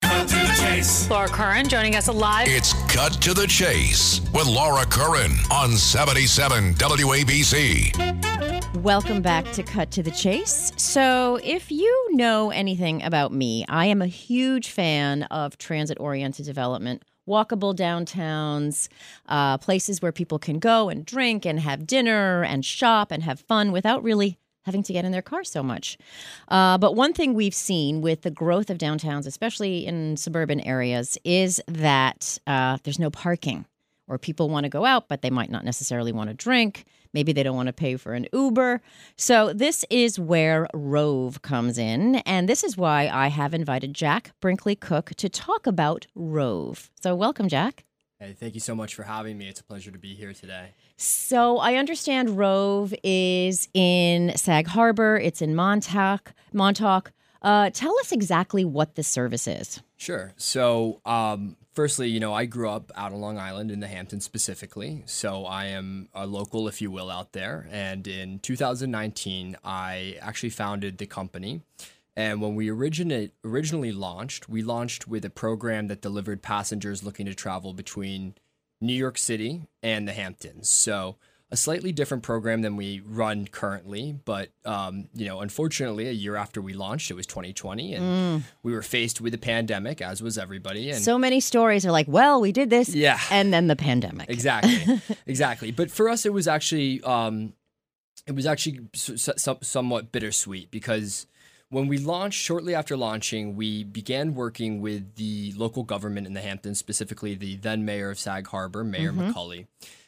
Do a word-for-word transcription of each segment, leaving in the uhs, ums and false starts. Cut to the Chase. Laura Curran joining us live. It's Cut to the Chase with Laura Curran on seventy-seven W A B C. Welcome back to Cut to the Chase. So if you know anything about me, I am a huge fan of transit-oriented development. Walkable downtowns, uh, places where people can go and drink and have dinner and shop and have fun without really having to get in their car so much. Uh, but one thing we've seen with the growth of downtowns, especially in suburban areas, is that uh, there's no parking. Or people want to go out, but they might not necessarily want to drink. Maybe they don't want to pay for an Uber. So this is where Rove comes in. And this is why I have invited Jack Brinkley Cook to talk about Rove. So welcome, Jack. Hey, thank you so much for having me. It's a pleasure to be here today. So I understand Rove is in Sag Harbor. It's in Montauk. Montauk. Uh, tell us exactly what the service is. Sure. So um, firstly, you know, I grew up out on Long Island in the Hamptons specifically. So I am a local, if you will, out there. And in two thousand nineteen, I actually founded the company. And when we originate, originally launched, we launched with a program that delivered passengers looking to travel between New York City and the Hamptons. So a slightly different program than we run currently, but um, you know, unfortunately, a year after we launched, it was twenty twenty, and mm. we were faced with a pandemic, as was everybody. And so many stories are like, "Well, we did this, yeah, and then the pandemic." Exactly, exactly. But for us, it was actually um, it was actually so- so- somewhat bittersweet because when we launched, shortly after launching, we began working with the local government in the Hamptons, specifically the then mayor of Sag Harbor, Mayor mm-hmm. McCulley.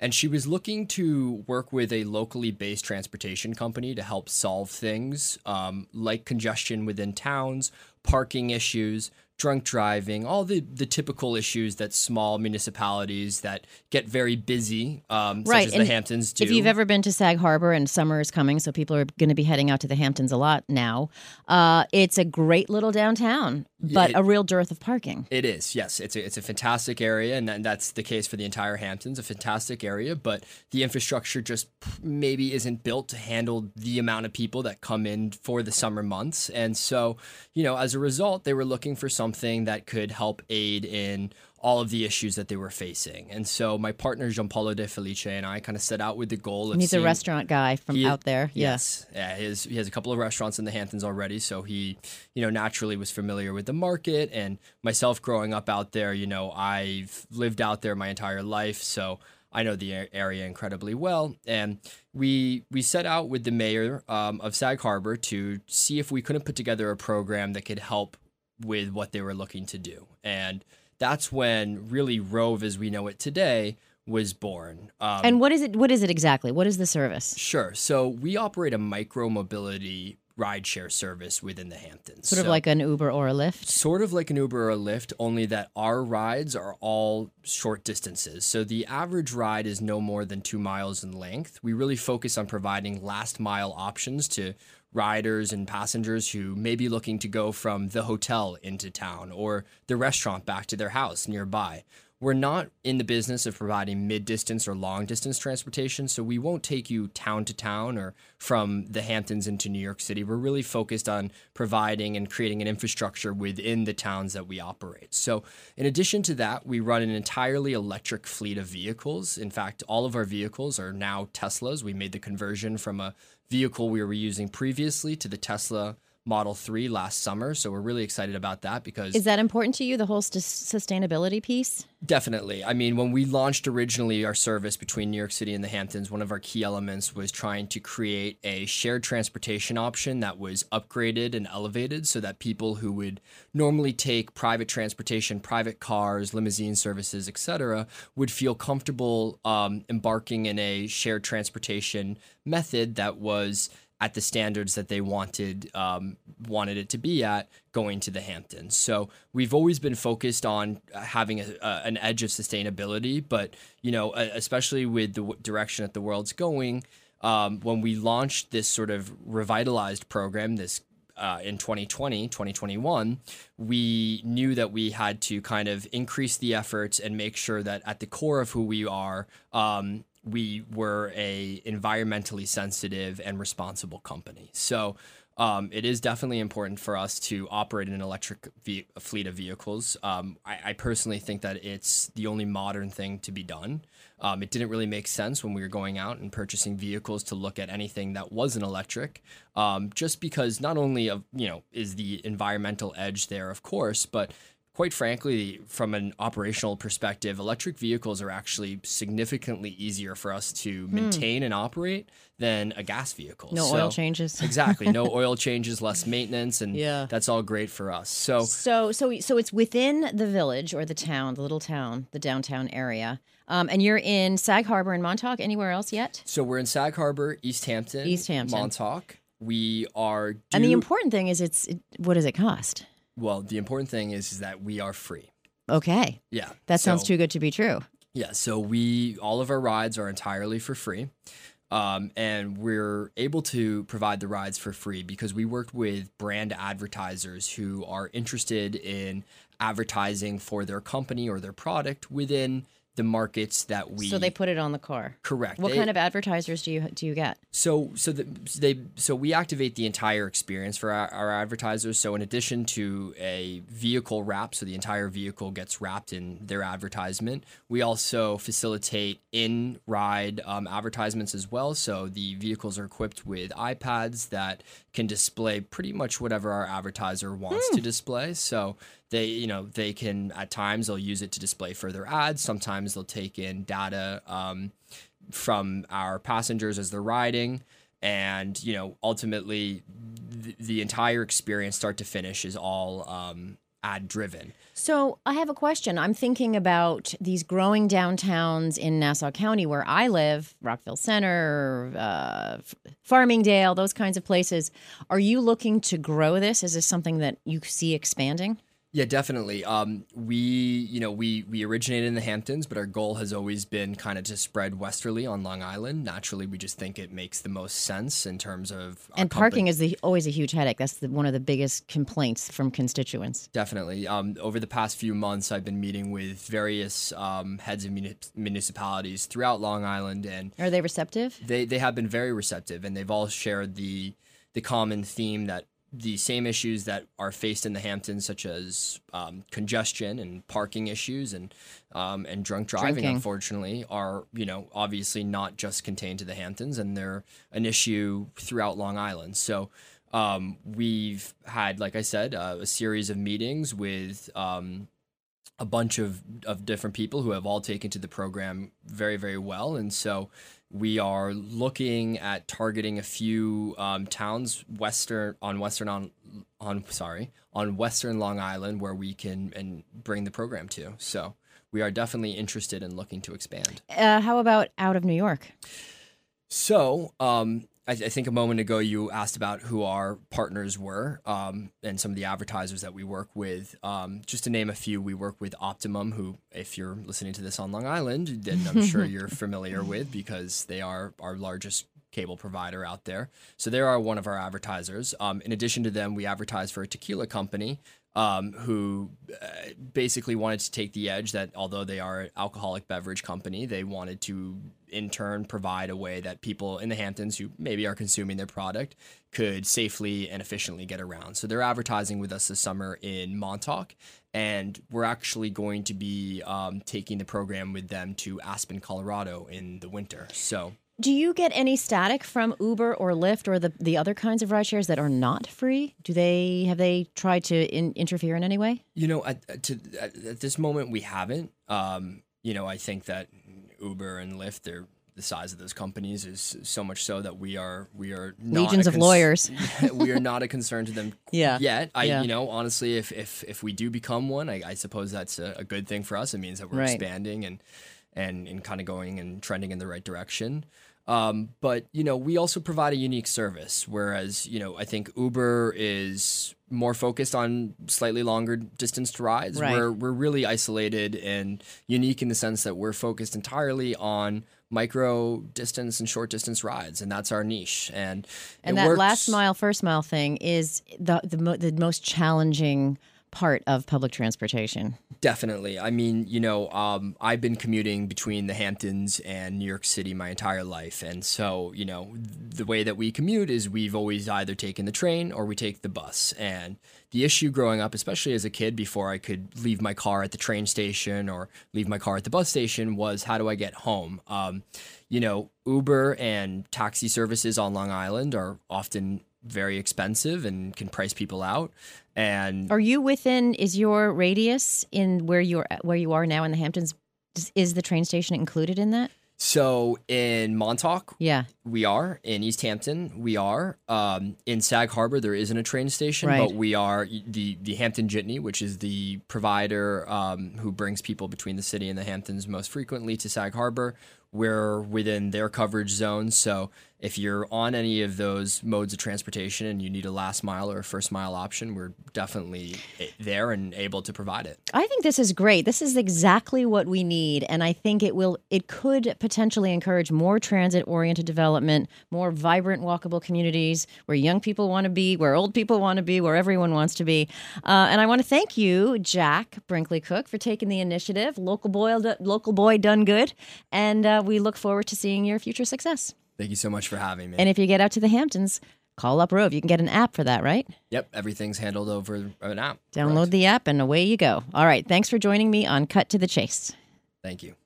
And she was looking to work with a locally based transportation company to help solve things um, like congestion within towns, parking issues, drunk driving, all the, the typical issues that small municipalities that get very busy, um, right. such as and the Hamptons do. If you've ever been to Sag Harbor, and summer is coming, so people are going to be heading out to the Hamptons a lot now, uh, it's a great little downtown, but it, a real dearth of parking. It is, yes. It's a, it's a fantastic area, and, and that's the case for the entire Hamptons, a fantastic area, but the infrastructure just maybe isn't built to handle the amount of people that come in for the summer months. And so, you know, as a result, they were looking for some something that could help aid in all of the issues that they were facing. And so my partner, Gianpaolo De Felice, and I kind of set out with the goal of and he's seeing, a restaurant guy from he, out there. Yes. Yeah. yeah he, has, he has a couple of restaurants in the Hamptons already. So he, you know, naturally was familiar with the market. And myself growing up out there, you know, I've lived out there my entire life. So I know the area incredibly well. And we we set out with the mayor um, of Sag Harbor to see if we couldn't put together a program that could help with what they were looking to do. And that's when really Rove as we know it today was born. Um, and what is it? What is it exactly? What is the service? Sure. So we operate a micro mobility rideshare service within the Hamptons. Sort of so, like an Uber or a Lyft? Sort of like an Uber or a Lyft, only that our rides are all short distances. So the average ride is no more than two miles in length. We really focus on providing last mile options to riders and passengers who may be looking to go from the hotel into town or the restaurant back to their house nearby. We're not in the business of providing mid-distance or long-distance transportation, so we won't take you town to town or from the Hamptons into New York City. We're really focused on providing and creating an infrastructure within the towns that we operate. So in addition to that, we run an entirely electric fleet of vehicles. In fact, all of our vehicles are now Teslas. We made the conversion from a vehicle we were using previously to the Tesla Model three last summer. So we're really excited about that because... Is that important to you, the whole st- sustainability piece? Definitely. I mean, when we launched originally our service between New York City and the Hamptons, one of our key elements was trying to create a shared transportation option that was upgraded and elevated so that people who would normally take private transportation, private cars, limousine services, et cetera, would feel comfortable um, embarking in a shared transportation method that was at the standards that they wanted um, wanted it to be at going to the Hamptons. So we've always been focused on having a, a, an edge of sustainability, but you know, especially with the w- direction that the world's going, um, when we launched this sort of revitalized program, this Uh, in twenty twenty, twenty twenty-one, we knew that we had to kind of increase the efforts and make sure that at the core of who we are, um, we were a environmentally sensitive and responsible company. So um, it is definitely important for us to operate an electric ve- fleet of vehicles. Um, I, I personally think that it's the only modern thing to be done. Um, it didn't really make sense when we were going out and purchasing vehicles to look at anything that wasn't electric, um, just because not only of, you know, is the environmental edge there, of course, but quite frankly, from an operational perspective, electric vehicles are actually significantly easier for us to maintain mm. and operate than a gas vehicle. No so, oil changes. Exactly. No oil changes, less maintenance, and yeah. that's all great for us. So, so, so, so it's within the village or the town, the little town, the downtown area. Um, and you're in Sag Harbor and Montauk. Anywhere else yet? So we're in Sag Harbor, East Hampton, East Hampton. Montauk. We are due- And the important thing is it's it, what does it cost? Well, the important thing is, is that we are free. Okay. Yeah. That sounds so, too good to be true. Yeah. So we all of our rides are entirely for free. Um, and we're able to provide the rides for free because we work with brand advertisers who are interested in advertising for their company or their product within the markets that we so they put it on the car. Correct. What they, kind of advertisers do you do you get? So so the, they so we activate the entire experience for our, our advertisers. So in addition to a vehicle wrap, so the entire vehicle gets wrapped in their advertisement. We also facilitate in-ride um, advertisements as well. So the vehicles are equipped with iPads that can display pretty much whatever our advertiser wants mm. to display. So. They, you know, they can at times they'll use it to display further ads. Sometimes they'll take in data um, from our passengers as they're riding. And, you know, ultimately, th- the entire experience start to finish is all um, ad driven. So I have a question. I'm thinking about these growing downtowns in Nassau County where I live, Rockville Center, uh, Farmingdale, those kinds of places. Are you looking to grow this? Is this something that you see expanding? Yeah, definitely. Um, we, you know, we we originated in the Hamptons, but our goal has always been kind of to spread westerly on Long Island. Naturally, we just think it makes the most sense in terms of and our parking company. is the, always a huge headache. That's the, one of the biggest complaints from constituents. Definitely. Um, over the past few months, I've been meeting with various um, heads of muni- municipalities throughout Long Island, and are they receptive? They they have been very receptive, and they've all shared the the common theme that. The same issues that are faced in the Hamptons, such as um, congestion and parking issues and um, and drunk driving, Drinking. unfortunately, are, you know, obviously not just contained to the Hamptons, and they're an issue throughout Long Island. So um, we've had, like I said, uh, a series of meetings with um, a bunch of, of different people who have all taken to the program very, very well. And so we are looking at targeting a few um, towns western on western on on sorry on western Long Island where we can and bring the program to. So we are definitely interested in looking to expand. Uh, how about out of New York? So um, I, I think a moment ago you asked about who our partners were um, and some of the advertisers that we work with. Um, just to name a few, we work with Optimum, who, if you're listening to this on Long Island, then I'm sure you're familiar with because they are our largest cable provider out there. So they are one of our advertisers. Um, in addition to them, we advertise for a tequila company um, who uh, basically wanted to take the edge that although they are an alcoholic beverage company, they wanted to in turn provide a way that people in the Hamptons who maybe are consuming their product could safely and efficiently get around. So they're advertising with us this summer in Montauk, and we're actually going to be um, taking the program with them to Aspen, Colorado in the winter. So do you get any static from Uber or Lyft or the, the other kinds of rideshares that are not free? Do they have they tried to in, interfere in any way? You know, at, to, at, at this moment, we haven't. Um, you know, I think that Uber and Lyft, they're the size of those companies is so much so that we are we are not legions cons- of lawyers. We are not a concern to them yeah. yet. I yeah. you know honestly, if if if we do become one, I, I suppose that's a, a good thing for us. It means that we're right. expanding and and and kind of going and trending in the right direction. Um, but, you know, we also provide a unique service, whereas, you know, I think Uber is more focused on slightly longer distance rides. Right. We're, we're really isolated and unique in the sense that we're focused entirely on micro distance and short distance rides, and that's our niche. And and that works. Last mile, first mile thing is the the, mo- the most challenging part of public transportation. Definitely. I mean, you know, um, I've been commuting between the Hamptons and New York City my entire life. And so, you know, the way that we commute is we've always either taken the train or we take the bus. And the issue growing up, especially as a kid, before I could leave my car at the train station or leave my car at the bus station, was how do I get home? Um, you know, Uber and taxi services on Long Island are often very expensive and can price people out. And are you within, is your radius in where you're where you are now in the Hamptons, is the train station included in that? So in Montauk, yeah, we are. In East Hampton, we are. Um, in Sag Harbor, there isn't a train station, right. But we are the the Hampton Jitney, which is the provider um, who brings people between the city and the Hamptons most frequently to Sag Harbor. We're within their coverage zone. So if you're on any of those modes of transportation and you need a last mile or a first mile option, we're definitely there and able to provide it. I think this is great. This is exactly what we need. And I think it will, it could potentially encourage more transit-oriented development, more vibrant, walkable communities where young people want to be, where old people want to be, where everyone wants to be. Uh, and I want to thank you, Jack Brinkley Cook, for taking the initiative. Local boy, local boy done good. And uh, we look forward to seeing your future success. Thank you so much for having me. And if you get out to the Hamptons, call up Rove. You can get an app for that, right? Yep. Everything's handled over an app. Download Correct. The app and away you go. All right. Thanks for joining me on Cut to the Chase. Thank you.